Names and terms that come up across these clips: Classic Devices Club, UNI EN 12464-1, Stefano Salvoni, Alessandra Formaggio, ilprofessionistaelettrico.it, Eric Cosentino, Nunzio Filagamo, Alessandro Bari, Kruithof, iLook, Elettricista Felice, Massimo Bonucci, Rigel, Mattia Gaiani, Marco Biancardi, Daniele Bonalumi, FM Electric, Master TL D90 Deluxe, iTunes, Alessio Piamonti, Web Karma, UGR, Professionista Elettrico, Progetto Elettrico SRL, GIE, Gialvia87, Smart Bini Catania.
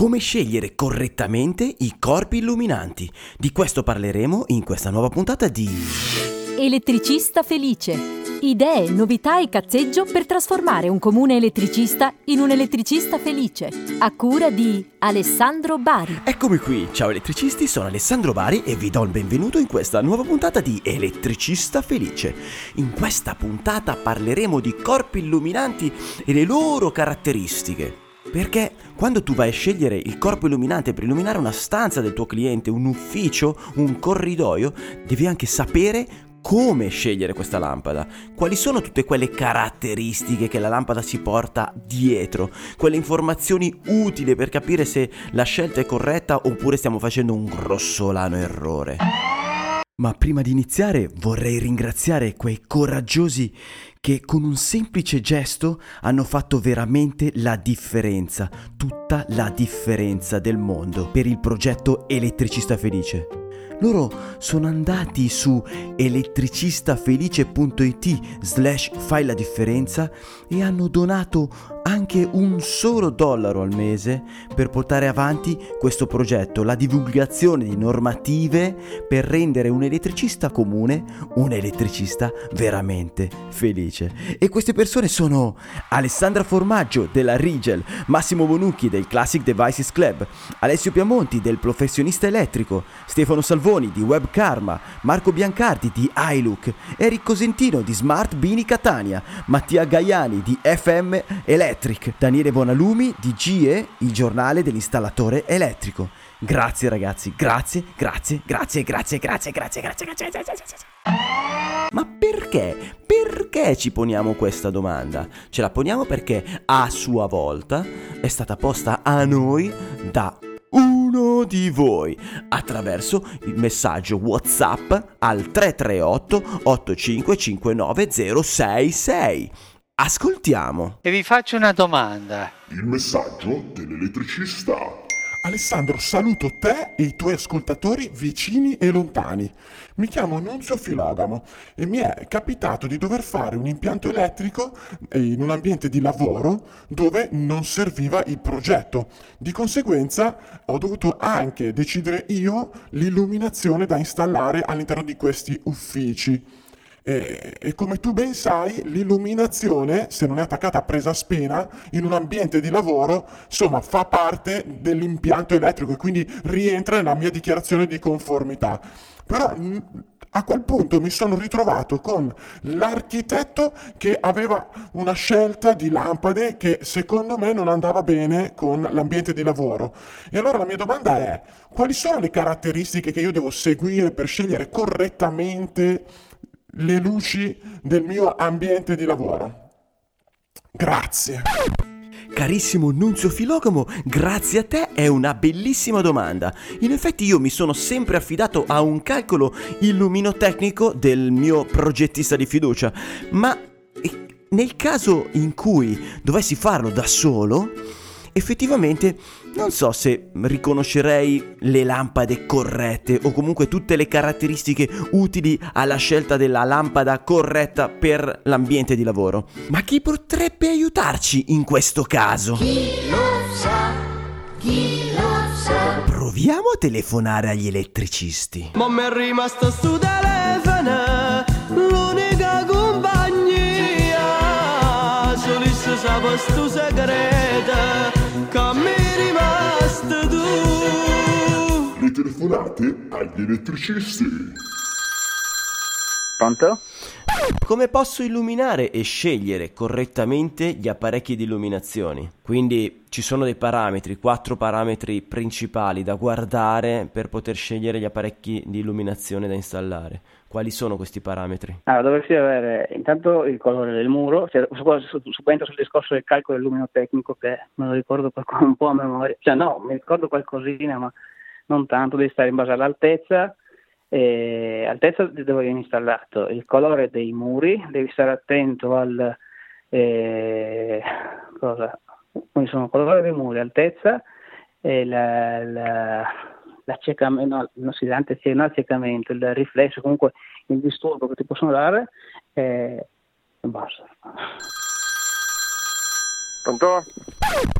Come scegliere correttamente i corpi illuminanti? Di questo parleremo in questa nuova puntata di Elettricista Felice. Idee, novità e cazzeggio per trasformare un comune elettricista in un elettricista felice. A cura di Alessandro Bari. Eccomi qui, ciao elettricisti, sono Alessandro Bari e vi do il benvenuto in questa nuova puntata di Elettricista Felice. In questa puntata parleremo di corpi illuminanti e le loro caratteristiche. Perché quando tu vai a scegliere il corpo illuminante per illuminare una stanza del tuo cliente, un ufficio, un corridoio, devi anche sapere come scegliere questa lampada, quali sono tutte quelle caratteristiche che la lampada si porta dietro, quelle informazioni utili per capire se la scelta è corretta oppure stiamo facendo un grossolano errore. Ma prima di iniziare vorrei ringraziare quei coraggiosi che con un semplice gesto hanno fatto veramente la differenza, tutta la differenza del mondo per il progetto Elettricista Felice. Loro sono andati su elettricistafelice.it/fai la differenza e hanno donato anche un solo $1 al mese per portare avanti questo progetto, la divulgazione di normative per rendere un elettricista comune un elettricista veramente felice. E queste persone sono Alessandra Formaggio della Rigel, Massimo Bonucci del Classic Devices Club, Alessio Piamonti del Professionista Elettrico, Stefano Salvoni di Web Karma, Marco Biancardi di iLook, Eric Cosentino di Smart Bini Catania, Mattia Gaiani di FM Electric, Daniele Bonalumi di GIE, il giornale dell'installatore elettrico. Grazie ragazzi, grazie. Ma perché? Perché ci poniamo questa domanda? Ce la poniamo perché a sua volta è stata posta a noi da uno di voi attraverso il messaggio WhatsApp al 338 8559066. Ascoltiamo. E vi faccio una domanda. Il messaggio dell'elettricista. Alessandro, saluto te e i tuoi ascoltatori vicini e lontani. Mi chiamo Nunzio Filagamo e mi è capitato di dover fare un impianto elettrico in un ambiente di lavoro dove non serviva il progetto. Di conseguenza ho dovuto anche decidere io l'illuminazione da installare all'interno di questi uffici. E come tu ben sai, l'illuminazione, se non è attaccata a presa spina, in un ambiente di lavoro, insomma, fa parte dell'impianto elettrico e quindi rientra nella mia dichiarazione di conformità. Però a quel punto mi sono ritrovato con l'architetto che aveva una scelta di lampade che secondo me non andava bene con l'ambiente di lavoro. E allora la mia domanda è: quali sono le caratteristiche che io devo seguire per scegliere correttamente le luci del mio ambiente di lavoro? Grazie. Carissimo Nunzio Filogamo, grazie a te, è una bellissima domanda. In effetti io mi sono sempre affidato a un calcolo illuminotecnico del mio progettista di fiducia, ma nel caso in cui dovessi farlo da solo, effettivamente non so se riconoscerei le lampade corrette o comunque tutte le caratteristiche utili alla scelta della lampada corretta per l'ambiente di lavoro. Ma chi potrebbe aiutarci in questo caso? Chi lo sa? Proviamo a telefonare agli elettricisti. Ma mi è rimasto su telefono l'unica compagnia, solisse sapere sto segreto che mi rimaste tu. Le telefonate agli elettricisti. Pronto? Come posso illuminare e scegliere correttamente gli apparecchi di illuminazione? Quindi ci sono dei parametri, 4 parametri principali da guardare per poter scegliere gli apparecchi di illuminazione da installare. Quali sono questi parametri? Allora, dovresti avere intanto il colore del muro, cioè, subentro sul discorso del calcolo illuminotecnico che me lo ricordo un po' a memoria, cioè no, mi ricordo qualcosina ma non tanto, devi stare in base all'altezza, altezza dove viene installato, il colore dei muri, devi stare attento al colore dei muri, altezza, l'accecamento, il riflesso, comunque il disturbo che ti possono dare, e basta. Pronto?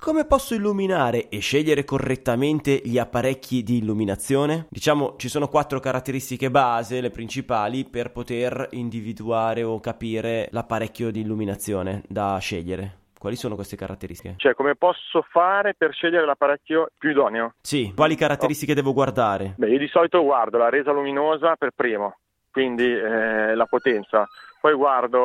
Come posso illuminare e scegliere correttamente gli apparecchi di illuminazione? Diciamo, ci sono 4 caratteristiche base, le principali, per poter individuare o capire l'apparecchio di illuminazione da scegliere. Quali sono queste caratteristiche? Cioè, come posso fare per scegliere l'apparecchio più idoneo? Sì, quali caratteristiche devo guardare? Beh, io di solito guardo la resa luminosa per primo, quindi la potenza. Poi guardo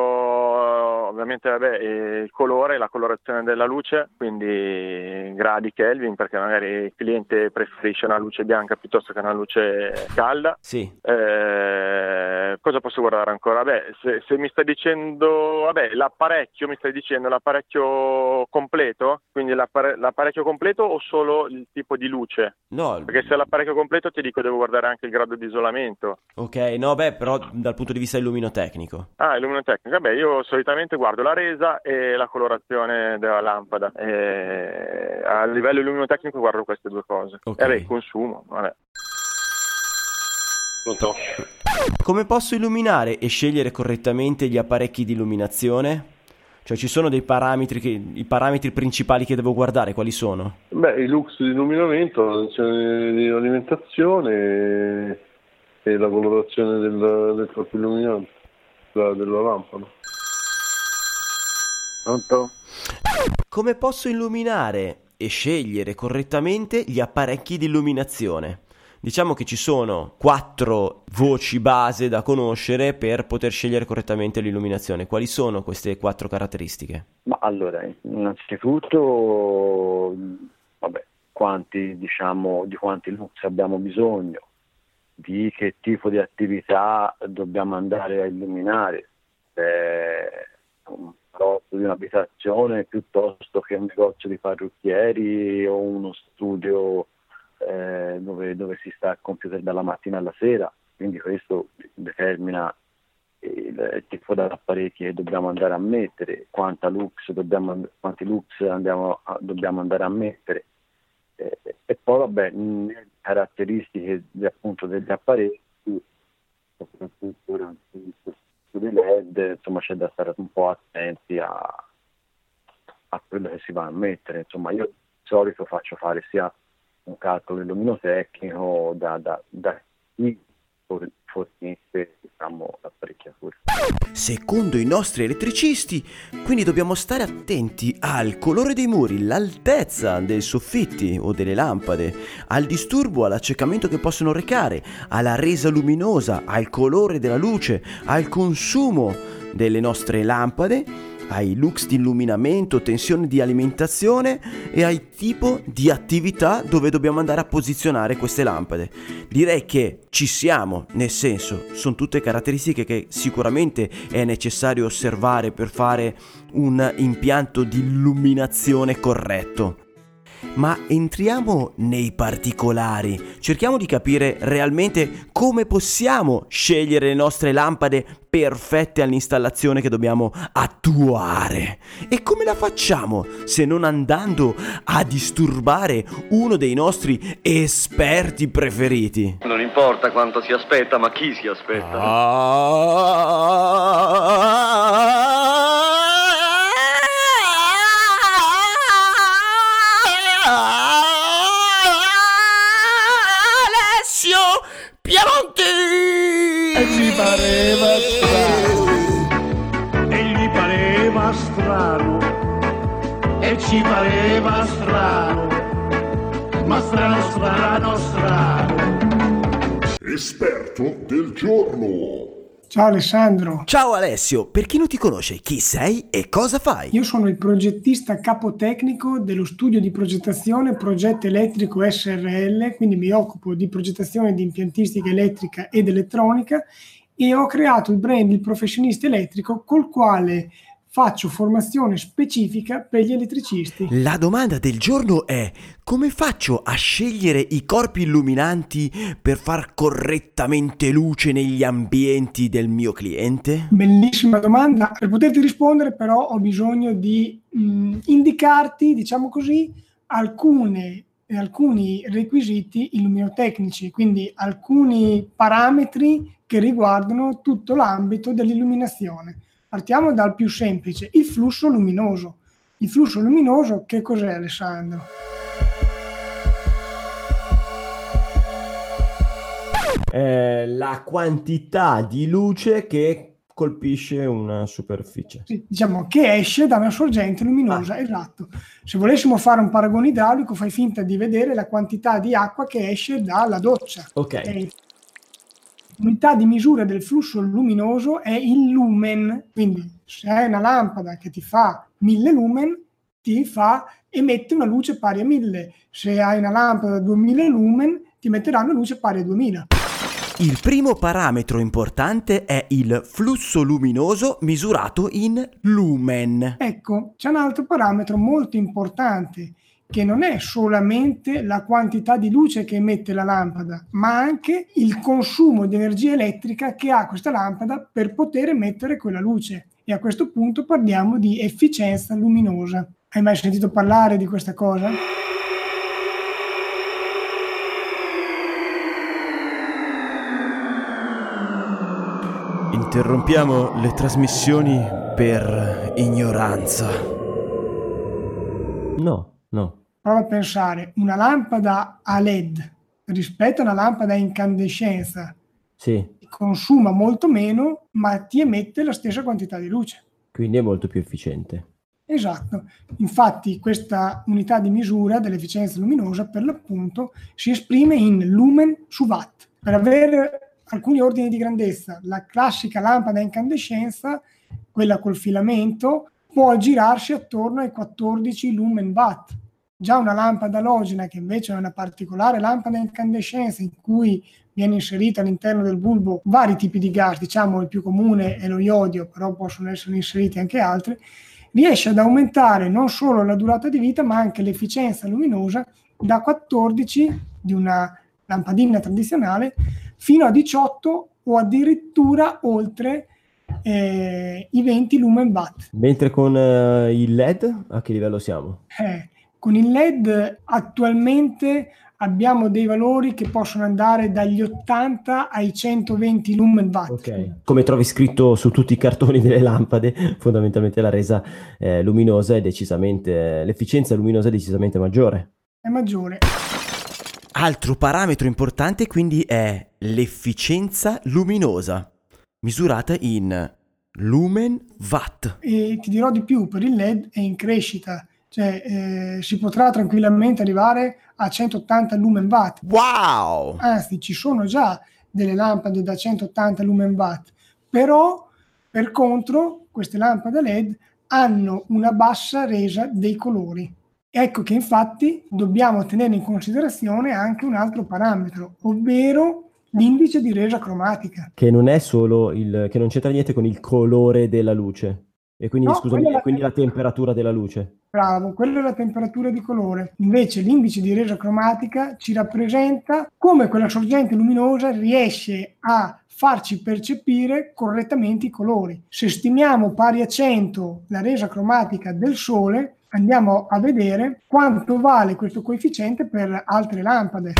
ovviamente il colore, la colorazione della luce, quindi gradi Kelvin, perché magari il cliente preferisce una luce bianca piuttosto che una luce calda. Sì. Cosa posso guardare ancora? Se mi stai dicendo l'apparecchio, mi stai dicendo l'apparecchio completo? Quindi l'apparecchio completo o solo il tipo di luce? No. Perché se è l'apparecchio completo ti dico devo guardare anche il grado di isolamento. Ok, però dal punto di vista illuminotecnico. Illuminotecnica, io solitamente guardo la resa e la colorazione della lampada. A livello illuminotecnico guardo queste due cose. Okay. Il consumo, Pronto? Come posso illuminare e scegliere correttamente gli apparecchi di illuminazione? Cioè, ci sono dei parametri, i parametri principali che devo guardare, quali sono? I lux di illuminamento, di alimentazione e la colorazione del corpo illuminante. Della lampada. Pronto? Come posso illuminare e scegliere correttamente gli apparecchi di illuminazione? Diciamo che ci sono 4 voci base da conoscere per poter scegliere correttamente l'illuminazione. Quali sono queste 4 caratteristiche? Allora, innanzitutto, di quanti lux abbiamo bisogno, di che tipo di attività dobbiamo andare a illuminare, un palazzo di un'abitazione piuttosto che un negozio di parrucchieri o uno studio dove si sta al computer dalla mattina alla sera. Quindi questo determina il tipo di apparecchi che dobbiamo andare a mettere, quanti lux dobbiamo andare a mettere. E poi caratteristiche appunto degli apparecchi, soprattutto sui LED, c'è da stare un po' attenti a quello che si va a mettere. Io di solito faccio fare sia un calcolo illuminotecnico da chi fornisce l'apparecchiatura. Secondo i nostri elettricisti, quindi dobbiamo stare attenti al colore dei muri, l'altezza dei soffitti o delle lampade, al disturbo, all'accecamento che possono recare, alla resa luminosa, al colore della luce, al consumo delle nostre lampade, ai lux di illuminamento, tensione di alimentazione e ai tipo di attività dove dobbiamo andare a posizionare queste lampade. Direi che ci siamo, nel senso, sono tutte caratteristiche che sicuramente è necessario osservare per fare un impianto di illuminazione corretto. Ma entriamo nei particolari, cerchiamo di capire realmente come possiamo scegliere le nostre lampade perfette all'installazione che dobbiamo attuare. E come la facciamo se non andando a disturbare uno dei nostri esperti preferiti? Non importa quanto si aspetta, ma chi si aspetta? Alessio Piamonti! E ci pareva strano, ma strano. Esperto del giorno. Ciao Alessandro. Ciao Alessio, per chi non ti conosce, chi sei e cosa fai? Io sono il progettista capotecnico dello studio di progettazione Progetto Elettrico SRL, quindi mi occupo di progettazione di impiantistica elettrica ed elettronica e ho creato il brand Il Professionista Elettrico, col quale faccio formazione specifica per gli elettricisti. La domanda del giorno è: come faccio a scegliere i corpi illuminanti per far correttamente luce negli ambienti del mio cliente? Bellissima domanda. Per poterti rispondere però ho bisogno di indicarti, alcuni requisiti illuminotecnici, quindi alcuni parametri che riguardano tutto l'ambito dell'illuminazione. Partiamo dal più semplice, il flusso luminoso. Il flusso luminoso che cos'è, Alessandro? La quantità di luce che colpisce una superficie. Sì, diciamo che esce da una sorgente luminosa, esatto. Se volessimo fare un paragone idraulico, fai finta di vedere la quantità di acqua che esce dalla doccia. Ok. L'unità di misura del flusso luminoso è il lumen, quindi se hai una lampada che ti fa 1000 lumen, emette una luce pari a 1000. Se hai una lampada da 2000 lumen, ti metterà una luce pari a 2000. Il primo parametro importante è il flusso luminoso misurato in lumen. Ecco, c'è un altro parametro molto importante, che non è solamente la quantità di luce che emette la lampada, ma anche il consumo di energia elettrica che ha questa lampada per poter emettere quella luce. E a questo punto parliamo di efficienza luminosa. Hai mai sentito parlare di questa cosa? Interrompiamo le trasmissioni per ignoranza. No. Prova a pensare, una lampada a LED rispetto a una lampada a incandescenza consuma molto meno, ma ti emette la stessa quantità di luce. Quindi è molto più efficiente. Esatto. Infatti questa unità di misura dell'efficienza luminosa per l'appunto si esprime in lumen su watt. Per avere alcuni ordini di grandezza, la classica lampada a incandescenza, quella col filamento, può girarsi attorno ai 14 lumen watt. Già una lampada alogena, che invece è una particolare lampada incandescenza in cui viene inserito all'interno del bulbo vari tipi di gas, diciamo il più comune è lo iodio, però possono essere inseriti anche altri, riesce ad aumentare non solo la durata di vita ma anche l'efficienza luminosa da 14 di una lampadina tradizionale fino a 18 o addirittura oltre i 20 lumen watt. Mentre con il LED a che livello siamo? Con il LED attualmente abbiamo dei valori che possono andare dagli 80 ai 120 lumen watt. Okay. Come trovi scritto su tutti i cartoni delle lampade, fondamentalmente la resa luminosa è decisamente, l'efficienza luminosa è decisamente maggiore. È maggiore. Altro parametro importante quindi è l'efficienza luminosa, misurata in lumen watt. E ti dirò di più, per il LED è in crescita, cioè si potrà tranquillamente arrivare a 180 lumen watt. Wow! Anzi, ci sono già delle lampade da 180 lumen watt, però per contro queste lampade LED hanno una bassa resa dei colori. Ecco che infatti dobbiamo tenere in considerazione anche un altro parametro, ovvero l'indice di resa cromatica. Che non è solo che non c'entra niente con il colore della luce. E quindi, la temperatura della luce. Bravo, quella è la temperatura di colore. Invece l'indice di resa cromatica ci rappresenta come quella sorgente luminosa riesce a farci percepire correttamente i colori. Se stimiamo pari a 100 la resa cromatica del sole, andiamo a vedere quanto vale questo coefficiente per altre lampade.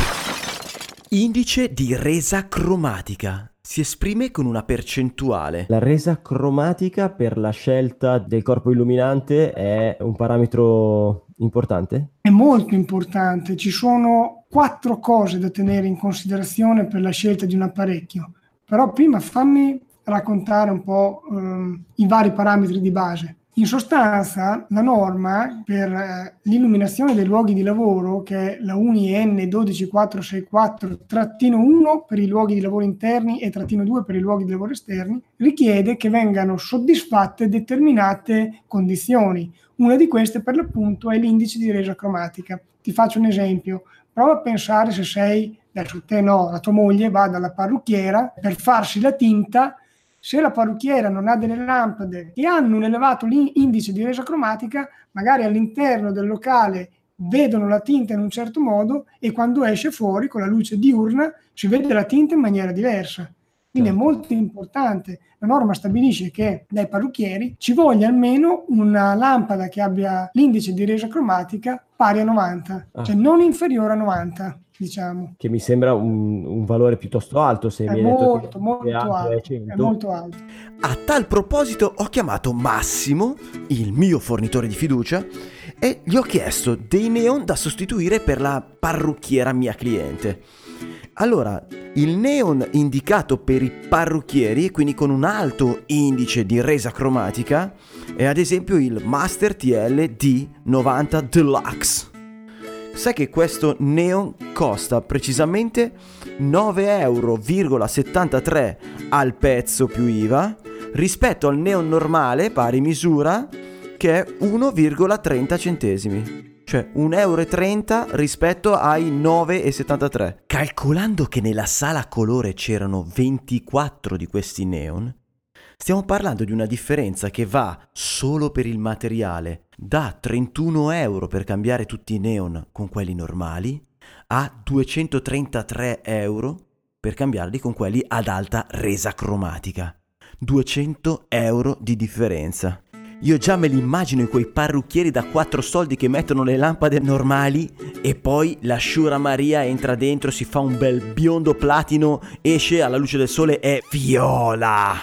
Indice di resa cromatica si esprime con una percentuale. La resa cromatica per la scelta del corpo illuminante è un parametro importante? È molto importante. Ci sono 4 cose da tenere in considerazione per la scelta di un apparecchio. Però prima fammi raccontare un po' i vari parametri di base. In sostanza, la norma per l'illuminazione dei luoghi di lavoro, che è la UNI EN 12464-1 per i luoghi di lavoro interni e -2 per i luoghi di lavoro esterni, richiede che vengano soddisfatte determinate condizioni. Una di queste, per l'appunto, è l'indice di resa cromatica. Ti faccio un esempio. Prova a pensare se sei, la tua moglie va dalla parrucchiera per farsi la tinta. Se la parrucchiera non ha delle lampade che hanno un elevato indice di resa cromatica, magari all'interno del locale vedono la tinta in un certo modo e quando esce fuori con la luce diurna si vede la tinta in maniera diversa. Quindi è molto importante. La norma stabilisce che dai parrucchieri ci voglia almeno una lampada che abbia l'indice di resa cromatica pari a 90, cioè non inferiore a 90. diciamo. Che mi sembra un valore piuttosto alto, se mi hai molto, detto che molto alto, è molto alto. A tal proposito ho chiamato Massimo, il mio fornitore di fiducia, e gli ho chiesto dei neon da sostituire per la parrucchiera mia cliente. Allora, il neon indicato per i parrucchieri, quindi con un alto indice di resa cromatica, è ad esempio il Master TL D90 Deluxe. Sai che questo neon costa precisamente 9,73 € al pezzo più IVA, rispetto al neon normale pari misura che è 1,30 centesimi. Cioè 1,30 € rispetto ai 9,73. Calcolando che nella sala colore c'erano 24 di questi neon, stiamo parlando di una differenza che va solo per il materiale da 31 € per cambiare tutti i neon con quelli normali a 233 € per cambiarli con quelli ad alta resa cromatica. 200 € di differenza. Io già me li immagino quei parrucchieri da 4 soldi che mettono le lampade normali e poi la sciura Maria entra dentro, si fa un bel biondo platino, esce alla luce del sole e viola.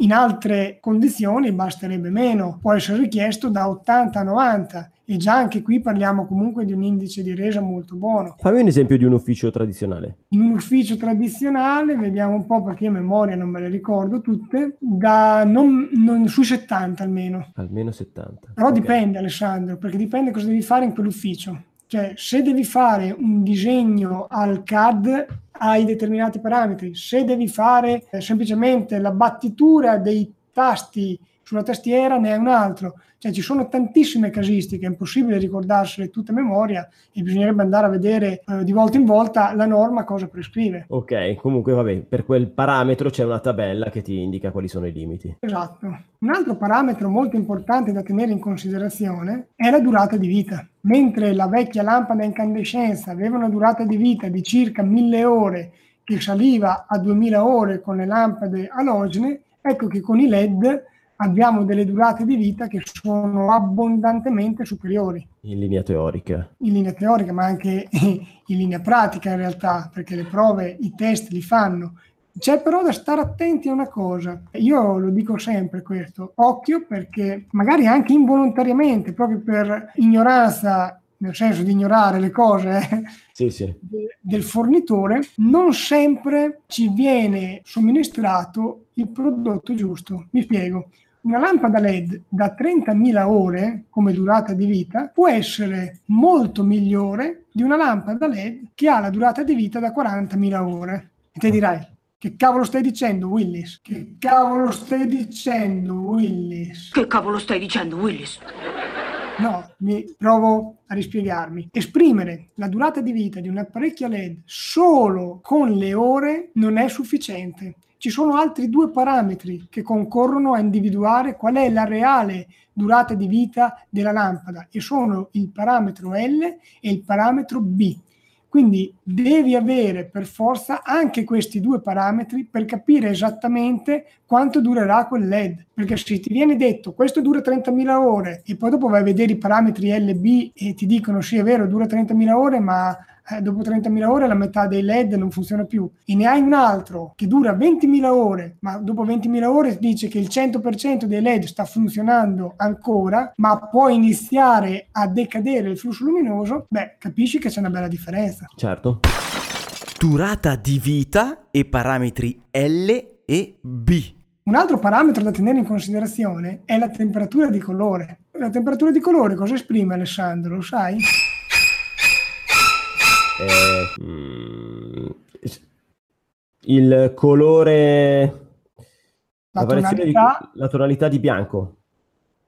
In altre condizioni basterebbe meno, può essere richiesto da 80 a 90 e già anche qui parliamo comunque di un indice di resa molto buono. Fammi un esempio di un ufficio tradizionale. In un ufficio tradizionale, vediamo un po' perché a memoria non me le ricordo tutte, da non sui 70 almeno. Almeno 70. Però okay. Dipende Alessandro, perché dipende cosa devi fare in quell'ufficio. Cioè se devi fare un disegno al CAD hai determinati parametri, se devi fare semplicemente la battitura dei tasti sulla tastiera ne è un altro, cioè ci sono tantissime casistiche, è impossibile ricordarsele tutte a memoria e bisognerebbe andare a vedere di volta in volta la norma cosa prescrive. Ok, comunque vabbè, per quel parametro c'è una tabella che ti indica quali sono i limiti. Esatto. Un altro parametro molto importante da tenere in considerazione è la durata di vita. Mentre la vecchia lampada a incandescenza aveva una durata di vita di circa 1000 ore che saliva a 2000 ore con le lampade alogene, ecco che con i LED abbiamo delle durate di vita che sono abbondantemente superiori. In linea teorica. In linea teorica, ma anche in linea pratica in realtà, perché le prove, i test li fanno. C'è però da stare attenti a una cosa, io lo dico sempre questo, occhio perché magari anche involontariamente, proprio per ignoranza, nel senso di ignorare le cose sì, sì. Del fornitore, non sempre ci viene somministrato il prodotto giusto. Mi spiego. Una lampada LED da 30.000 ore come durata di vita può essere molto migliore di una lampada LED che ha la durata di vita da 40.000 ore. E te dirai, che cavolo stai dicendo, Willis? Che cavolo stai dicendo, Willis? Che cavolo stai dicendo, Willis? No, mi provo a rispiegarmi. Esprimere la durata di vita di un apparecchio LED solo con le ore non è sufficiente. Ci sono altri 2 parametri che concorrono a individuare qual è la reale durata di vita della lampada e sono il parametro L e il parametro B. Quindi devi avere per forza anche questi 2 parametri per capire esattamente quanto durerà quel LED. Perché se ti viene detto questo dura 30.000 ore e poi dopo vai a vedere i parametri LB e ti dicono sì è vero dura 30.000 ore ma dopo 30.000 ore la metà dei LED non funziona più e ne hai un altro che dura 20.000 ore ma dopo 20.000 ore dice che il 100% dei LED sta funzionando ancora ma può iniziare a decadere il flusso luminoso, beh capisci che c'è una bella differenza. Certo. Durata di vita e parametri L e B. Un altro parametro da tenere in considerazione è la temperatura di colore. La temperatura di colore cosa esprime Alessandro, lo sai? Il colore, la tonalità di bianco.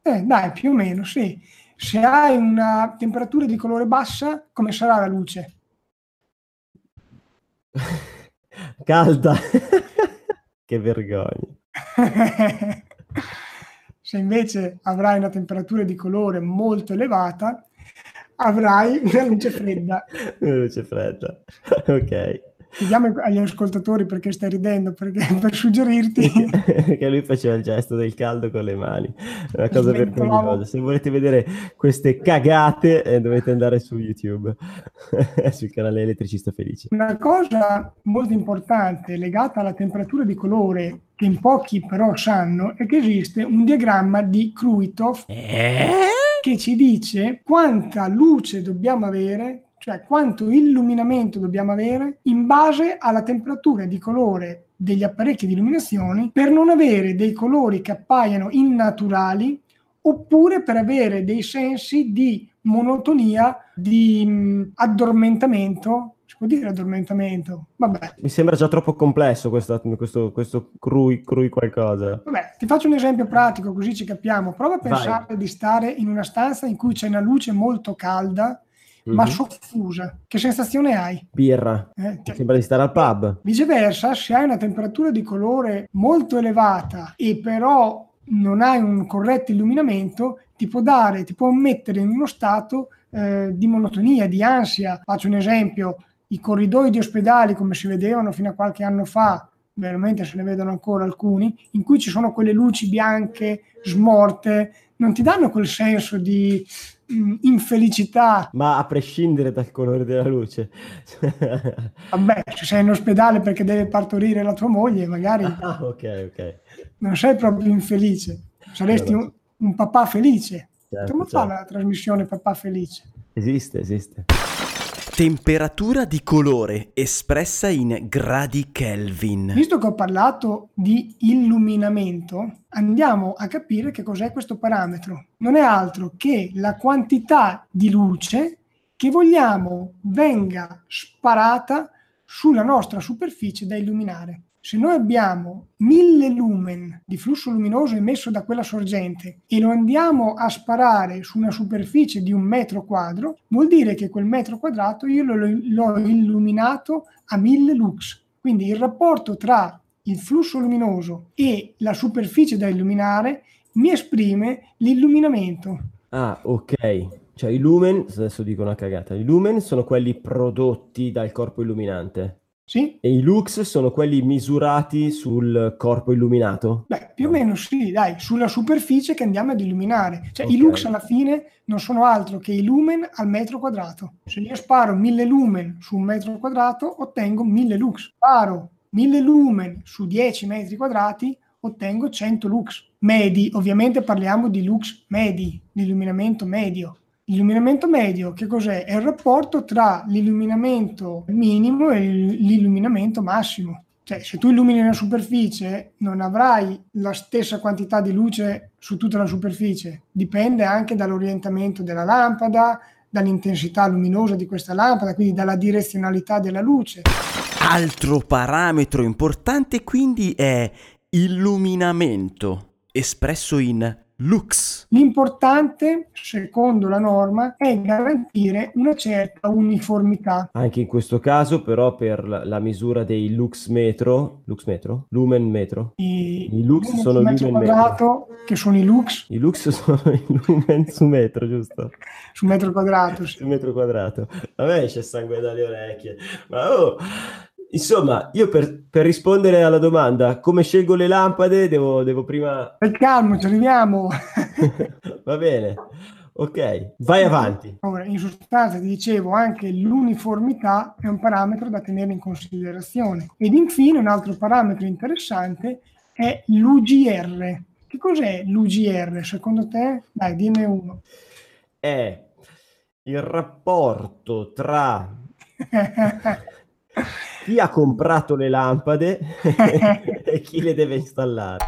Dai, più o meno, sì. Se hai una temperatura di colore bassa, come sarà la luce? Calda. Che vergogna. Se invece avrai una temperatura di colore molto elevata, avrai una luce fredda. Ok. Chiediamo agli ascoltatori perché stai ridendo, perché per suggerirti. Che lui faceva il gesto del caldo con le mani, una cosa vergognosa. Se volete vedere queste cagate dovete andare su YouTube, sul canale Elettricista Felice. Una cosa molto importante legata alla temperatura di colore, che in pochi però sanno, è che esiste un diagramma di Kruithof che ci dice quanta luce dobbiamo avere, cioè quanto illuminamento dobbiamo avere in base alla temperatura di colore degli apparecchi di illuminazione, per non avere dei colori che appaiano innaturali, oppure per avere dei sensi di monotonia, di addormentamento. Si può dire addormentamento? Vabbè. Mi sembra già troppo complesso questo crui qualcosa. Vabbè, ti faccio un esempio pratico così ci capiamo. Prova a pensare di stare in una stanza in cui c'è una luce molto calda, ma soffusa. Che sensazione hai? Birra. Ti sembra di stare al pub. Viceversa, se hai una temperatura di colore molto elevata e però non hai un corretto illuminamento, ti può mettere in uno stato di monotonia, di ansia. Faccio un esempio: i corridoi di ospedali, come si vedevano fino a qualche anno fa, veramente se ne vedono ancora alcuni, in cui ci sono quelle luci bianche smorte, non ti danno quel senso di infelicità. Ma a prescindere dal colore della luce. Vabbè, se sei in ospedale perché deve partorire la tua moglie, magari ok. Non sei proprio infelice, saresti un papà felice. Certo, come fa la trasmissione Papà Felice? Esiste. Temperatura di colore espressa in gradi Kelvin. Visto che ho parlato di illuminamento, andiamo a capire che cos'è questo parametro. Non è altro che la quantità di luce che vogliamo venga sparata sulla nostra superficie da illuminare. Se noi abbiamo 1000 lumen di flusso luminoso emesso da quella sorgente e lo andiamo a sparare su una superficie di 1 metro quadro, vuol dire che quel metro quadrato io l'ho illuminato a 1000 lux. Quindi il rapporto tra il flusso luminoso e la superficie da illuminare mi esprime l'illuminamento. Ah, ok. Cioè i lumen, adesso dico una cagata, i lumen sono quelli prodotti dal corpo illuminante. Sì. E i lux sono quelli misurati sul corpo illuminato? Beh, più o meno sì, dai, sulla superficie che andiamo ad illuminare. Cioè, okay. I lux alla fine non sono altro che i lumen al metro quadrato. Se io sparo 1000 lumen su 1 metro quadrato, ottengo 1000 lux. Sparo 1000 lumen su 10 metri quadrati, ottengo 100 lux. Medi, ovviamente parliamo di lux medi, l'illuminamento medio. L'illuminamento medio, che cos'è? È il rapporto tra l'illuminamento minimo e l'illuminamento massimo. Cioè, se tu illumini una superficie, non avrai la stessa quantità di luce su tutta la superficie. Dipende anche dall'orientamento della lampada, dall'intensità luminosa di questa lampada, quindi dalla direzionalità della luce. Altro parametro importante, quindi, è illuminamento, espresso in lux. L'importante, secondo la norma, è garantire una certa uniformità. Anche in questo caso, però, per la misura dei lux metro? Lumen metro? I lux sono lumen metro quadrato, che sono i lux. I lux sono i lumen su metro, giusto? Su metro quadrato, sì. Su metro quadrato. A me c'è sangue dalle orecchie. Ma insomma, io per rispondere alla domanda come scelgo le lampade devo prima... Calmo, ci arriviamo! Va bene, ok, vai avanti. Allora, in sostanza ti dicevo, anche l'uniformità è un parametro da tenere in considerazione. Ed infine un altro parametro interessante è l'UGR. Che cos'è l'UGR secondo te? Dai, dimmi uno. È il rapporto tra... chi ha comprato le lampade e chi le deve installare.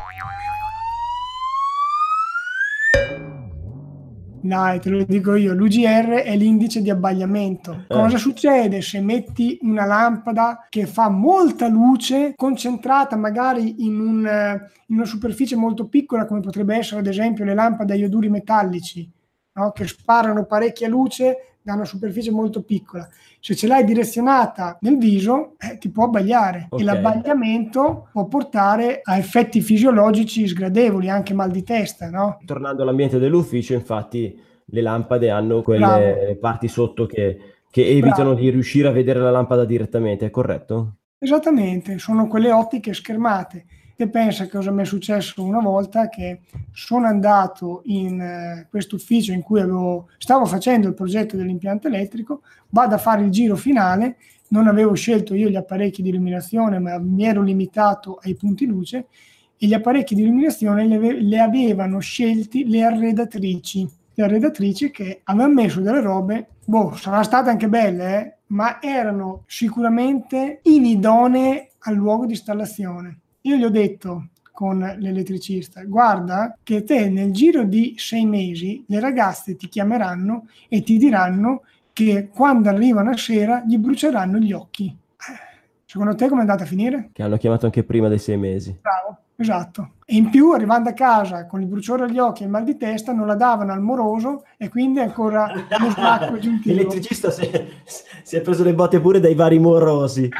Dai, te lo dico io, l'UGR è l'indice di abbagliamento. Cosa succede se metti una lampada che fa molta luce, concentrata magari in una superficie molto piccola, come potrebbe essere ad esempio le lampade a ioduri metallici, no? Che sparano parecchia luce da una superficie molto piccola. Se ce l'hai direzionata nel viso, ti può abbagliare. Okay. E l'abbagliamento può portare a effetti fisiologici sgradevoli, anche mal di testa, no? Tornando all'ambiente dell'ufficio, infatti, le lampade hanno quelle parti sotto che che evitano di riuscire a vedere la lampada direttamente, è corretto? Esattamente, sono quelle ottiche schermate. Te pensa cosa mi è successo una volta, che sono andato in questo ufficio in cui stavo facendo il progetto dell'impianto elettrico, vado a fare il giro finale, non avevo scelto io gli apparecchi di illuminazione, ma mi ero limitato ai punti luce, e gli apparecchi di illuminazione le avevano scelti le arredatrici, che avevano messo delle robe, saranno state anche belle, ma erano sicuramente inidonee al luogo di installazione. Io gli ho detto, con l'elettricista, guarda che te nel giro di 6 mesi le ragazze ti chiameranno e ti diranno che quando arrivano a sera gli bruceranno gli occhi. Secondo te come è andata a finire? Che hanno chiamato anche prima dei 6 mesi. Bravo, esatto. E in più, arrivando a casa con il bruciore agli occhi e il mal di testa, non la davano al moroso, e quindi ancora uno smacco aggiuntivo. L'elettricista si è preso le botte pure dai vari morosi.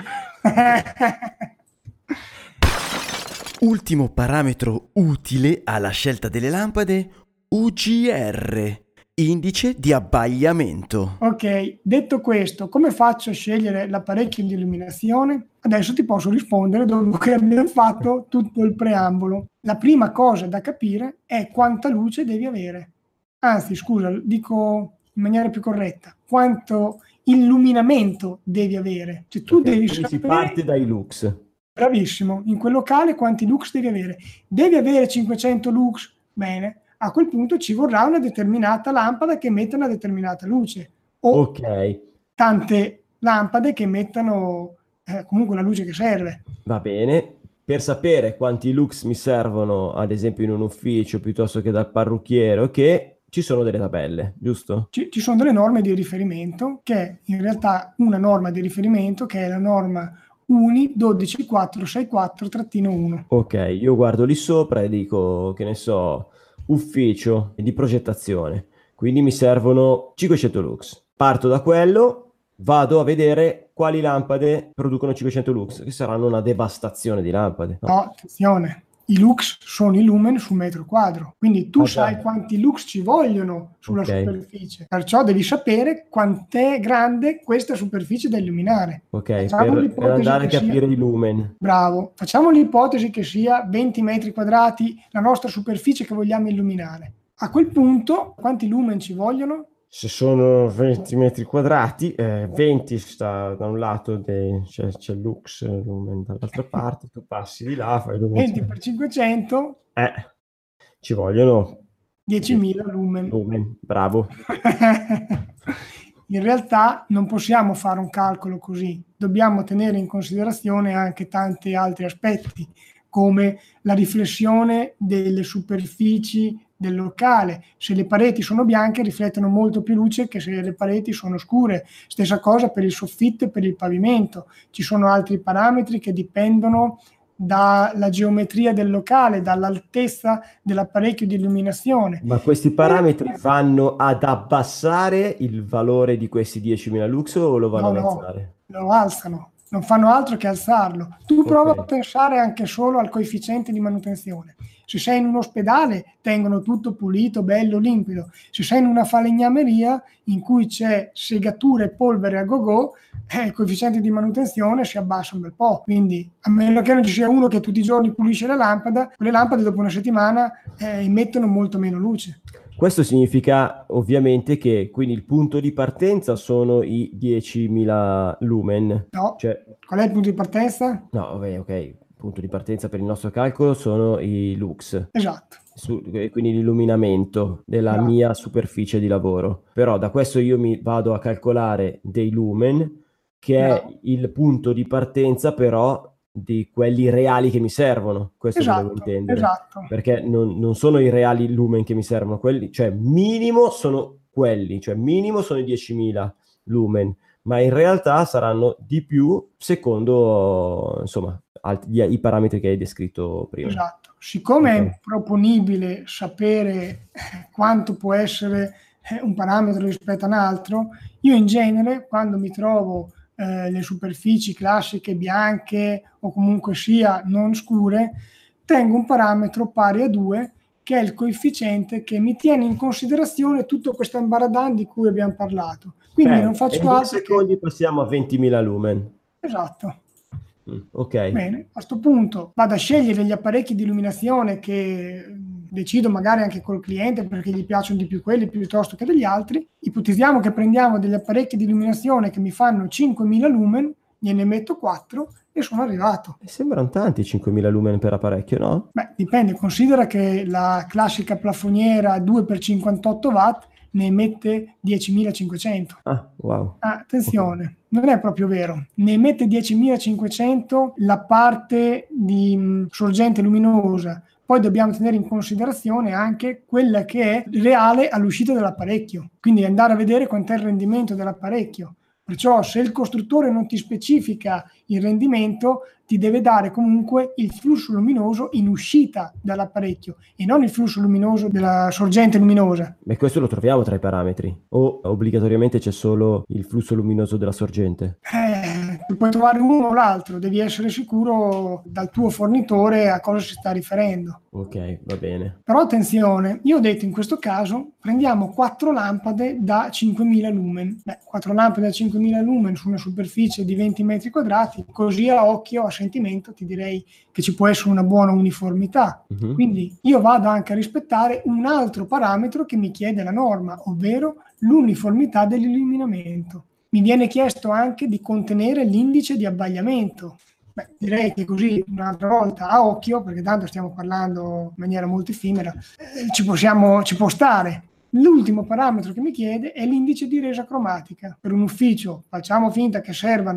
Ultimo parametro utile alla scelta delle lampade, UGR, indice di abbagliamento. Ok, detto questo, come faccio a scegliere l'apparecchio di illuminazione? Adesso ti posso rispondere dopo che abbiamo fatto tutto il preambolo. La prima cosa da capire è quanta luce devi avere. Anzi, scusa, dico in maniera più corretta, quanto illuminamento devi avere. Cioè, tu devi sapere... Si parte dai lux. Bravissimo, in quel locale quanti lux devi avere? Devi avere 500 lux? Bene, a quel punto ci vorrà una determinata lampada che emetta una determinata luce, o tante lampade che emettano comunque la luce che serve. Va bene, per sapere quanti lux mi servono, ad esempio in un ufficio piuttosto che dal parrucchiere, ci sono delle tabelle, giusto? Ci sono delle norme di riferimento, che è in realtà una norma di riferimento, che è la norma UNI 12464-1. Ok, io guardo lì sopra e dico, che ne so, ufficio di progettazione, quindi mi servono 500 lux. Parto da quello, vado a vedere quali lampade producono 500 lux, che saranno una devastazione di lampade. No, attenzione, i lux sono i lumen sul metro quadro, quindi tu sai quanti lux ci vogliono sulla superficie, perciò devi sapere quant'è grande questa superficie da illuminare. Ok, per andare a capire i lumen. Bravo, facciamo l'ipotesi che sia 20 metri quadrati la nostra superficie che vogliamo illuminare. A quel punto quanti lumen ci vogliono? Se sono 20 metri quadrati, 20 sta da un lato, c'è lux, lumen dall'altra parte, tu passi di là, fai 20 per 500, ci vogliono 10.000 lumen. Bravo. In realtà non possiamo fare un calcolo così, dobbiamo tenere in considerazione anche tanti altri aspetti, come la riflessione delle superfici del locale. Se le pareti sono bianche riflettono molto più luce che se le pareti sono scure, stessa cosa per il soffitto e per il pavimento. Ci sono altri parametri che dipendono dalla geometria del locale, dall'altezza dell'apparecchio di illuminazione. Ma questi parametri vanno ad abbassare il valore di questi 10.000 lux o lo vanno ad alzare? Lo alzano, non fanno altro che alzarlo. Tu prova a pensare anche solo al coefficiente di manutenzione. Se sei in un ospedale tengono tutto pulito, bello, limpido. Se sei in una falegnameria in cui c'è segature e polvere a go-go, il coefficiente di manutenzione si abbassa un bel po'. Quindi, a meno che non ci sia uno che tutti i giorni pulisce la lampada, quelle lampade dopo una settimana emettono molto meno luce. Questo significa ovviamente che quindi il punto di partenza sono i 10.000 lumen. No, cioè... qual è il punto di partenza? No, vabbè, ok. Punto di partenza per il nostro calcolo sono i lux. Esatto. Quindi l'illuminamento della mia superficie di lavoro. Però da questo io mi vado a calcolare dei lumen, che è il punto di partenza però di quelli reali che mi servono. Questo devo intendere. Esatto. Perché non sono i reali lumen che mi servono, quelli, cioè minimo sono quelli, cioè minimo sono i 10.000 lumen, ma in realtà saranno di più secondo, insomma, i parametri che hai descritto prima. Esatto. Siccome è proponibile sapere quanto può essere un parametro rispetto a un altro, io in genere quando mi trovo le superfici classiche bianche o comunque sia non scure, tengo un parametro pari a 2, che è il coefficiente che mi tiene in considerazione tutto questo ambaradan di cui abbiamo parlato. Quindi non faccio altro. In 2 secondi passiamo a 20.000 lumen. Esatto. Ok. Bene, a questo punto vado a scegliere gli apparecchi di illuminazione che decido magari anche col cliente perché gli piacciono di più quelli piuttosto che degli altri. Ipotizziamo che prendiamo degli apparecchi di illuminazione che mi fanno 5.000 lumen, gliene metto 4 e sono arrivato. E sembrano tanti 5.000 lumen per apparecchio, no? Beh, dipende, considera che la classica plafoniera 2x58 watt ne emette 10.500. Ah, wow. Ah, attenzione. Okay. Non è proprio vero, ne emette 10.500 la parte di sorgente luminosa, poi dobbiamo tenere in considerazione anche quella che è reale all'uscita dell'apparecchio, quindi andare a vedere quant'è il rendimento dell'apparecchio, perciò se il costruttore non ti specifica il rendimento ti deve dare comunque il flusso luminoso in uscita dall'apparecchio e non il flusso luminoso della sorgente luminosa. E questo lo troviamo tra i parametri? O obbligatoriamente c'è solo il flusso luminoso della sorgente? Puoi trovare uno o l'altro, devi essere sicuro dal tuo fornitore a cosa si sta riferendo. Ok, va bene. Però attenzione, io ho detto in questo caso prendiamo 4 lampade da 5.000 lumen. Beh, 4 lampade da 5.000 lumen su una superficie di 20 metri quadrati, così a occhio, a sentimento, ti direi che ci può essere una buona uniformità. Uh-huh. Quindi io vado anche a rispettare un altro parametro che mi chiede la norma, ovvero l'uniformità dell'illuminamento. Mi viene chiesto anche di contenere l'indice di abbagliamento. Beh, direi che così un'altra volta a occhio, perché tanto stiamo parlando in maniera molto effimera, ci può stare. L'ultimo parametro che mi chiede è l'indice di resa cromatica. Per un ufficio facciamo finta che serva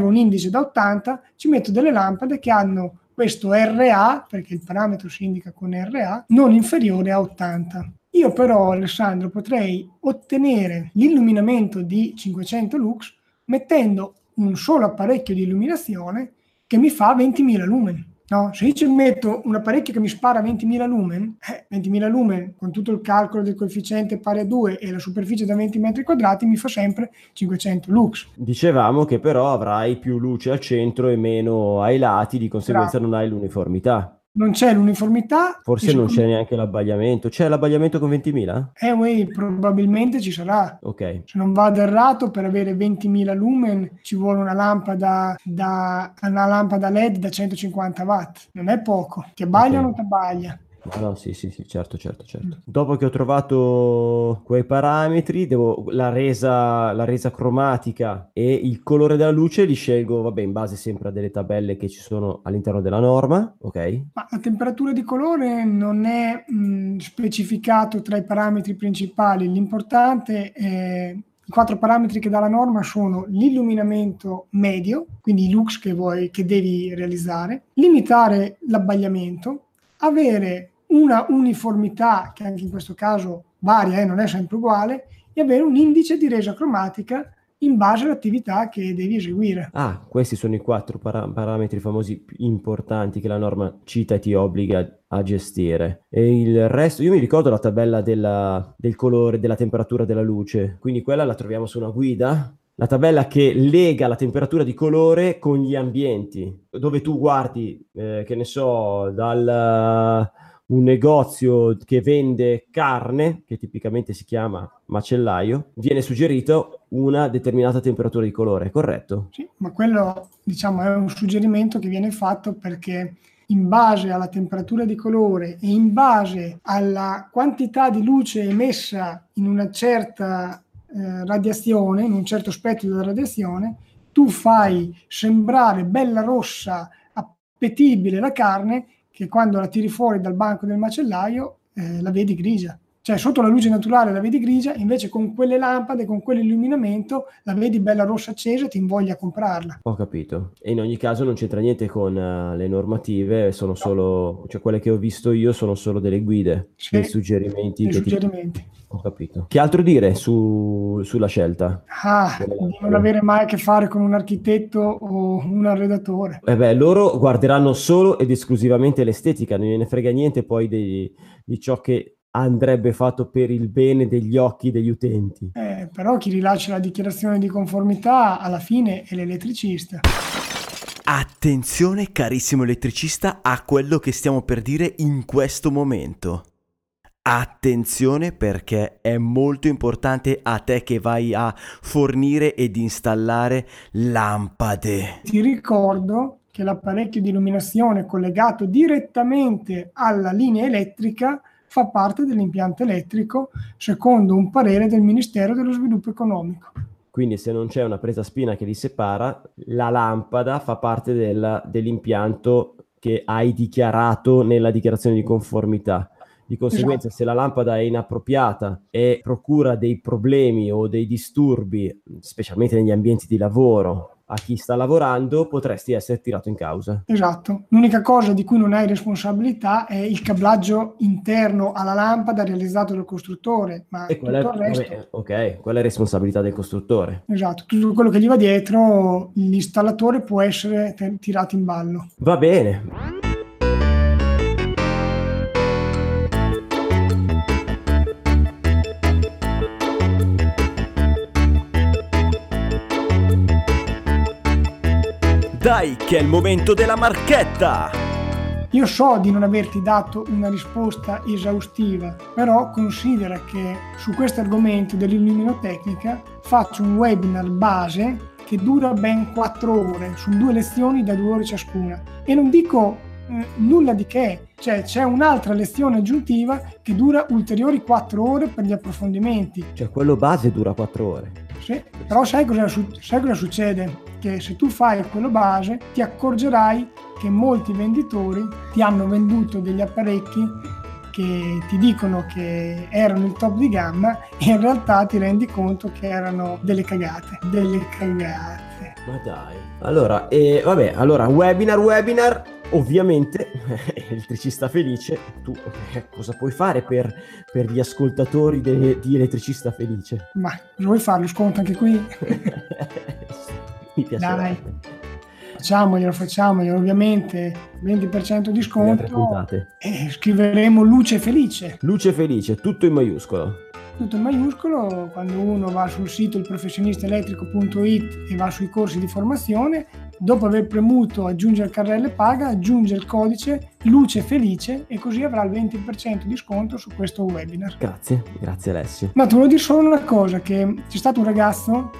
un indice da 80, ci metto delle lampade che hanno questo RA, perché il parametro si indica con RA, non inferiore a 80. Io però, Alessandro, potrei ottenere l'illuminamento di 500 lux mettendo un solo apparecchio di illuminazione che mi fa 20.000 lumen. No? Se io ci metto un apparecchio che mi spara 20.000 lumen, 20.000 lumen con tutto il calcolo del coefficiente pari a 2 e la superficie da 20 metri quadrati mi fa sempre 500 lux. Dicevamo che però avrai più luce al centro e meno ai lati, di conseguenza non hai l'uniformità. Non c'è l'uniformità. Forse non c'è neanche l'abbagliamento. C'è l'abbagliamento con 20.000? Probabilmente ci sarà. Ok. Se non vado errato, per avere 20.000 lumen ci vuole una lampada LED da 150 watt. Non è poco. Ti abbaglia o non ti abbaglia? No, sì, certo. Dopo che ho trovato quei parametri, devo la resa cromatica e il colore della luce li scelgo, vabbè, in base sempre a delle tabelle che ci sono all'interno della norma, ok? Ma la temperatura di colore non è specificato tra i parametri principali, l'importante è... I 4 parametri che dà la norma sono l'illuminamento medio, quindi i lux che devi realizzare, limitare l'abbagliamento, avere una uniformità, che anche in questo caso varia, non è sempre uguale, e avere un indice di resa cromatica in base all'attività che devi eseguire. Ah, questi sono i 4 parametri famosi importanti che la norma cita e ti obbliga a gestire. E il resto, io mi ricordo la tabella del colore, della temperatura della luce, quindi quella la troviamo su una guida. La tabella che lega la temperatura di colore con gli ambienti, dove tu guardi, che ne so, un negozio che vende carne, che tipicamente si chiama macellaio, viene suggerito una determinata temperatura di colore, corretto? Sì, ma quello, diciamo, è un suggerimento che viene fatto perché in base alla temperatura di colore e in base alla quantità di luce emessa in una certa radiazione, in un certo spettro della radiazione, tu fai sembrare bella rossa, appetibile la carne, che quando la tiri fuori dal banco del macellaio la vedi grigia. Cioè sotto la luce naturale la vedi grigia, invece con quelle lampade, con quell'illuminamento la vedi bella rossa accesa e ti invoglia a comprarla. Ho capito. E in ogni caso non c'entra niente con le normative, sono solo, cioè quelle che ho visto io sono solo delle guide, sì, dei suggerimenti. Ho capito. Che altro dire sulla scelta? Non avere mai a che fare con un architetto o un arredatore. Loro guarderanno solo ed esclusivamente l'estetica, non gliene frega niente poi di ciò che andrebbe fatto per il bene degli occhi degli utenti. Però chi rilascia la dichiarazione di conformità alla fine è l'elettricista. Attenzione, carissimo elettricista, a quello che stiamo per dire in questo momento. Attenzione, perché è molto importante a te che vai a fornire ed installare lampade. Ti ricordo che l'apparecchio di illuminazione collegato direttamente alla linea elettrica fa parte dell'impianto elettrico secondo un parere del Ministero dello Sviluppo Economico. Quindi se non c'è una presa spina che li separa, la lampada fa parte dell'impianto che hai dichiarato nella dichiarazione di conformità. Di conseguenza, esatto, se la lampada è inappropriata e procura dei problemi o dei disturbi, specialmente negli ambienti di lavoro, a chi sta lavorando, potresti essere tirato in causa. Esatto. L'unica cosa di cui non hai responsabilità è il cablaggio interno alla lampada realizzato dal costruttore, ma e tutto il resto... Ok, quella è responsabilità del costruttore. Esatto. Tutto quello che gli va dietro, l'installatore può essere tirato in ballo. Va bene. Dai, che è il momento della marchetta! Io so di non averti dato una risposta esaustiva, però considera che su questo argomento dell'illuminotecnica faccio un webinar base che dura ben 4 ore, su 2 lezioni da 2 ore ciascuna. E non dico nulla di che, cioè c'è un'altra lezione aggiuntiva che dura ulteriori 4 ore per gli approfondimenti. Cioè quello base dura 4 ore? Sì, però sai cosa succede? Che se tu fai quello base ti accorgerai che molti venditori ti hanno venduto degli apparecchi che ti dicono che erano il top di gamma e in realtà ti rendi conto che erano delle cagate. Ma dai, allora webinar ovviamente Elettricista Felice, tu cosa puoi fare per gli ascoltatori di Elettricista Felice? Ma vuoi fare lo sconto anche qui? Mi piace. Dai, facciamoglielo ovviamente, 20% di sconto, e scriveremo Luce Felice, tutto in maiuscolo. Quando uno va sul sito ilprofessionistaelettrico.it e va sui corsi di formazione, dopo aver premuto aggiunge il carrello e paga, aggiunge il codice Luce Felice e così avrà il 20% di sconto su questo webinar. Grazie Alessio. Ma te volevo dire solo una cosa, che c'è stato un ragazzo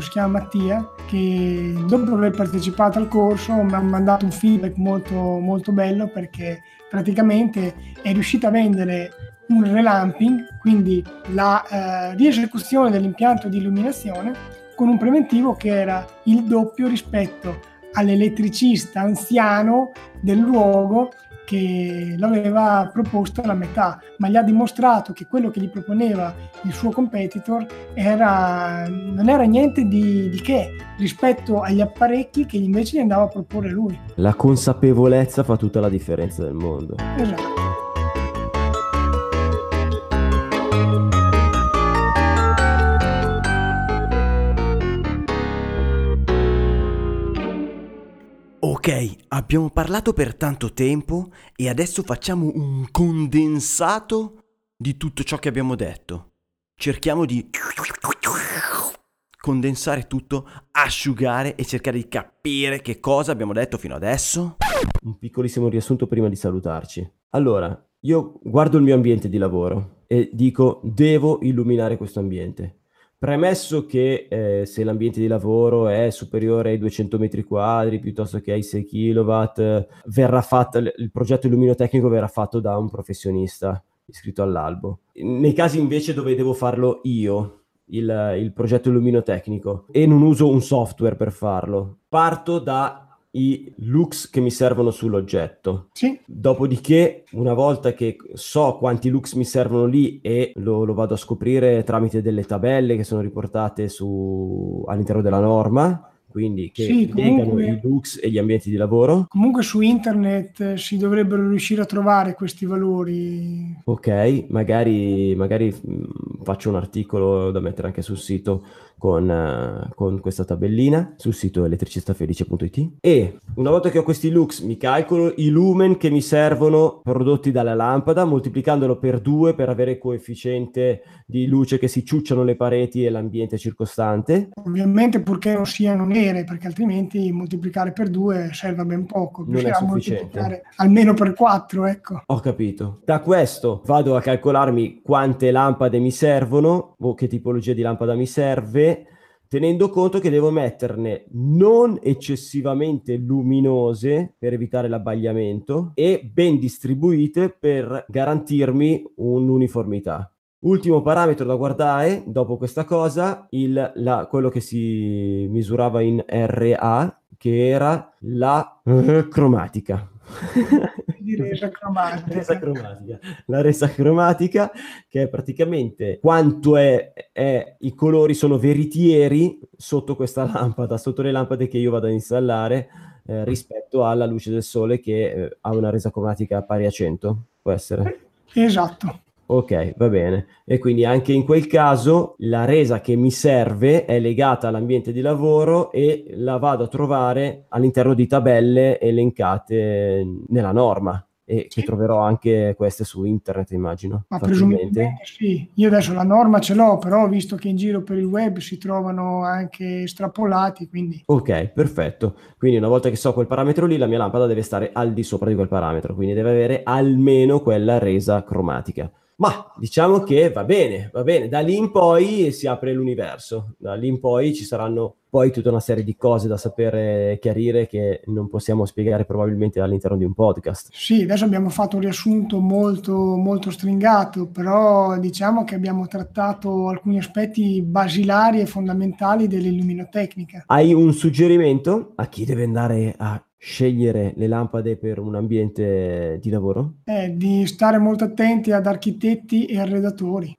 si chiama Mattia, che dopo aver partecipato al corso mi ha mandato un feedback molto, molto bello, perché praticamente è riuscito a vendere un relamping, quindi la riesecuzione dell'impianto di illuminazione, con un preventivo che era il doppio rispetto all'elettricista anziano del luogo che l'aveva proposto alla metà, ma gli ha dimostrato che quello che gli proponeva il suo competitor non era niente di che rispetto agli apparecchi che invece gli andava a proporre lui. La consapevolezza fa tutta la differenza del mondo. Esatto. Ok, abbiamo parlato per tanto tempo e adesso facciamo un condensato di tutto ciò che abbiamo detto. Cerchiamo di condensare tutto, asciugare e cercare di capire che cosa abbiamo detto fino adesso. Un piccolissimo riassunto prima di salutarci. Allora, io guardo il mio ambiente di lavoro e dico: devo illuminare questo ambiente. Premesso che se l'ambiente di lavoro è superiore ai 200 metri quadri piuttosto che ai 6 kW, il progetto illuminotecnico verrà fatto da un professionista iscritto all'albo. Nei casi invece dove devo farlo io, il progetto illuminotecnico, e non uso un software per farlo, parto dai lux che mi servono sull'oggetto. Sì. Dopodiché, una volta che so quanti lux mi servono lì e lo vado a scoprire tramite delle tabelle che sono riportate all'interno della norma, quindi che legano i lux e gli ambienti di lavoro. Comunque su internet si dovrebbero riuscire a trovare questi valori. Ok, magari faccio un articolo da mettere anche sul sito con questa tabellina sul sito elettricistafelice.it, e una volta che ho questi lux mi calcolo i lumen che mi servono prodotti dalla lampada moltiplicandolo per 2 per avere il coefficiente di luce che si ciucciano le pareti e l'ambiente circostante, ovviamente purché non siano nere, perché altrimenti moltiplicare per 2 serve ben poco, non è sufficiente, almeno per 4, ecco. Ho capito. Da questo vado a calcolarmi quante lampade mi servono o che tipologia di lampada mi serve, tenendo conto che devo metterne non eccessivamente luminose per evitare l'abbagliamento e ben distribuite per garantirmi un'uniformità. Ultimo parametro da guardare dopo questa cosa, quello che si misurava in RA, che era la cromatica. La resa cromatica, che è praticamente quanto i colori sono veritieri sotto questa lampada, sotto le lampade che io vado a installare, rispetto alla luce del sole che ha una resa cromatica pari a 100, può essere? Esatto. Ok, va bene. E quindi anche in quel caso la resa che mi serve è legata all'ambiente di lavoro e la vado a trovare all'interno di tabelle elencate nella norma. E sì, che troverò anche queste su internet, immagino. Ma presumibilmente sì. Io adesso la norma ce l'ho, però ho visto che in giro per il web si trovano anche estrapolati, quindi... Ok, perfetto. Quindi una volta che so quel parametro lì, la mia lampada deve stare al di sopra di quel parametro, quindi deve avere almeno quella resa cromatica. Ma diciamo che va bene, da lì in poi si apre l'universo, da lì in poi ci saranno poi tutta una serie di cose da sapere, chiarire, che non possiamo spiegare probabilmente all'interno di un podcast. Sì, adesso abbiamo fatto un riassunto molto, molto stringato, però diciamo che abbiamo trattato alcuni aspetti basilari e fondamentali dell'illuminotecnica. Hai un suggerimento a chi deve andare a scegliere le lampade per un ambiente di lavoro? Di stare molto attenti ad architetti e arredatori.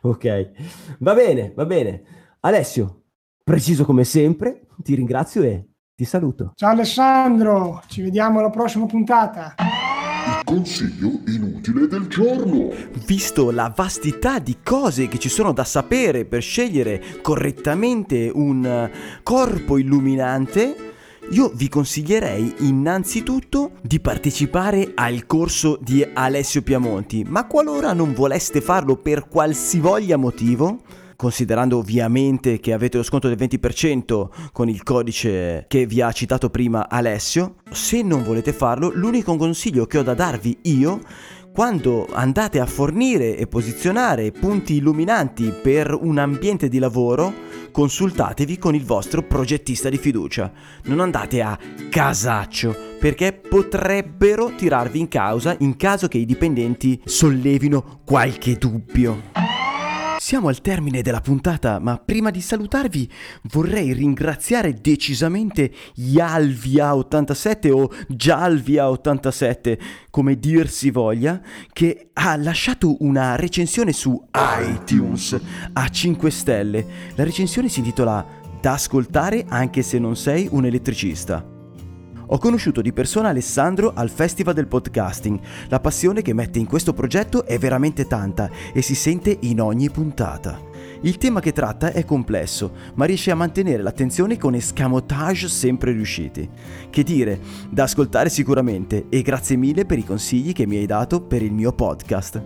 Ok, va bene. Alessio, preciso come sempre, ti ringrazio e ti saluto. Ciao Alessandro, ci vediamo alla prossima puntata. Il consiglio inutile del giorno. Visto la vastità di cose che ci sono da sapere per scegliere correttamente un corpo illuminante, io vi consiglierei innanzitutto di partecipare al corso di Alessio Piamonti, ma qualora non voleste farlo per qualsivoglia motivo, considerando ovviamente che avete lo sconto del 20% con il codice che vi ha citato prima Alessio, se non volete farlo, l'unico consiglio che ho da darvi io, quando andate a fornire e posizionare punti illuminanti per un ambiente di lavoro, consultatevi con il vostro progettista di fiducia. Non andate a casaccio, perché potrebbero tirarvi in causa in caso che i dipendenti sollevino qualche dubbio. Siamo al termine della puntata, ma prima di salutarvi vorrei ringraziare decisamente Gialvia87 o Gialvia87, come dir si voglia, che ha lasciato una recensione su iTunes a 5 stelle. La recensione si intitola "Da ascoltare anche se non sei un elettricista". Ho conosciuto di persona Alessandro al Festival del Podcasting. La passione che mette in questo progetto è veramente tanta e si sente in ogni puntata. Il tema che tratta è complesso, ma riesce a mantenere l'attenzione con escamotage sempre riusciti. Che dire, da ascoltare sicuramente, e grazie mille per i consigli che mi hai dato per il mio podcast.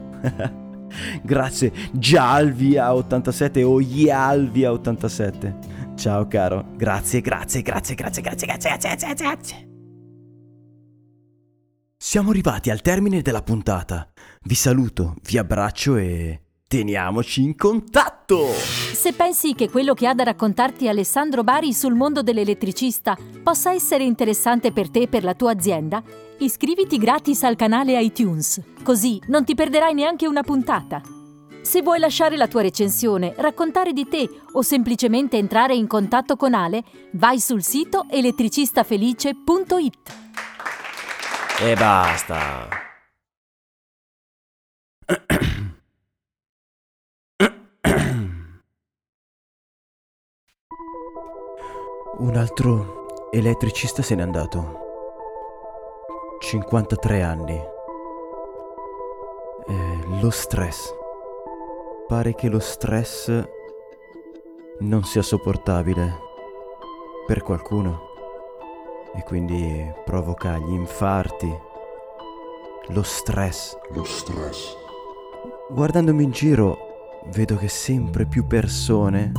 Grazie Gialvia87 o Gialvia87. Ciao caro, grazie. Siamo arrivati al termine della puntata. Vi saluto, vi abbraccio e teniamoci in contatto! Se pensi che quello che ha da raccontarti Alessandro Bari sul mondo dell'elettricista possa essere interessante per te e per la tua azienda, iscriviti gratis al canale iTunes, così non ti perderai neanche una puntata. Se vuoi lasciare la tua recensione, raccontare di te o semplicemente entrare in contatto con Ale, vai sul sito elettricistafelice.it. E basta. Un altro elettricista se n'è andato. 53 anni. Lo stress. Pare che lo stress non sia sopportabile per qualcuno e quindi provoca gli infarti, lo stress. Guardandomi in giro vedo che sempre più persone,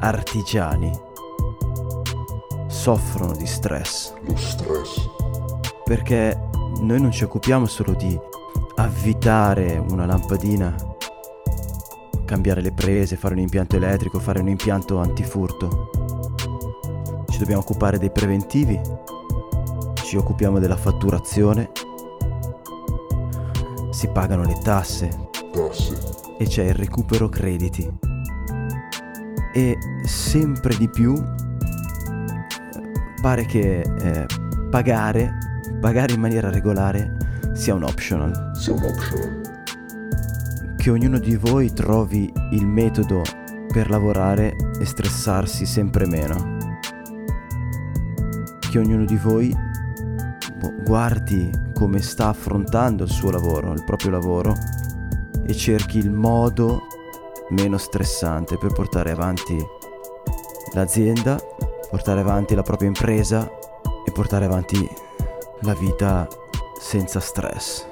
artigiani, soffrono di stress. Lo stress. Perché noi non ci occupiamo solo di avvitare una lampadina, cambiare le prese, fare un impianto elettrico, fare un impianto antifurto. Ci dobbiamo occupare dei preventivi, ci occupiamo della fatturazione, si pagano le tasse. E c'è il recupero crediti. E sempre di più pare che pagare in maniera regolare sia un optional. Che ognuno di voi trovi il metodo per lavorare e stressarsi sempre meno, che ognuno di voi guardi come sta affrontando il suo lavoro, il proprio lavoro, e cerchi il modo meno stressante per portare avanti l'azienda, portare avanti la propria impresa e portare avanti la vita senza stress.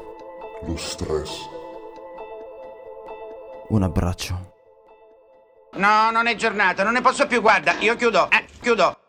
Lo stress. Un abbraccio. No, non è giornata, non ne posso più, guarda, io chiudo.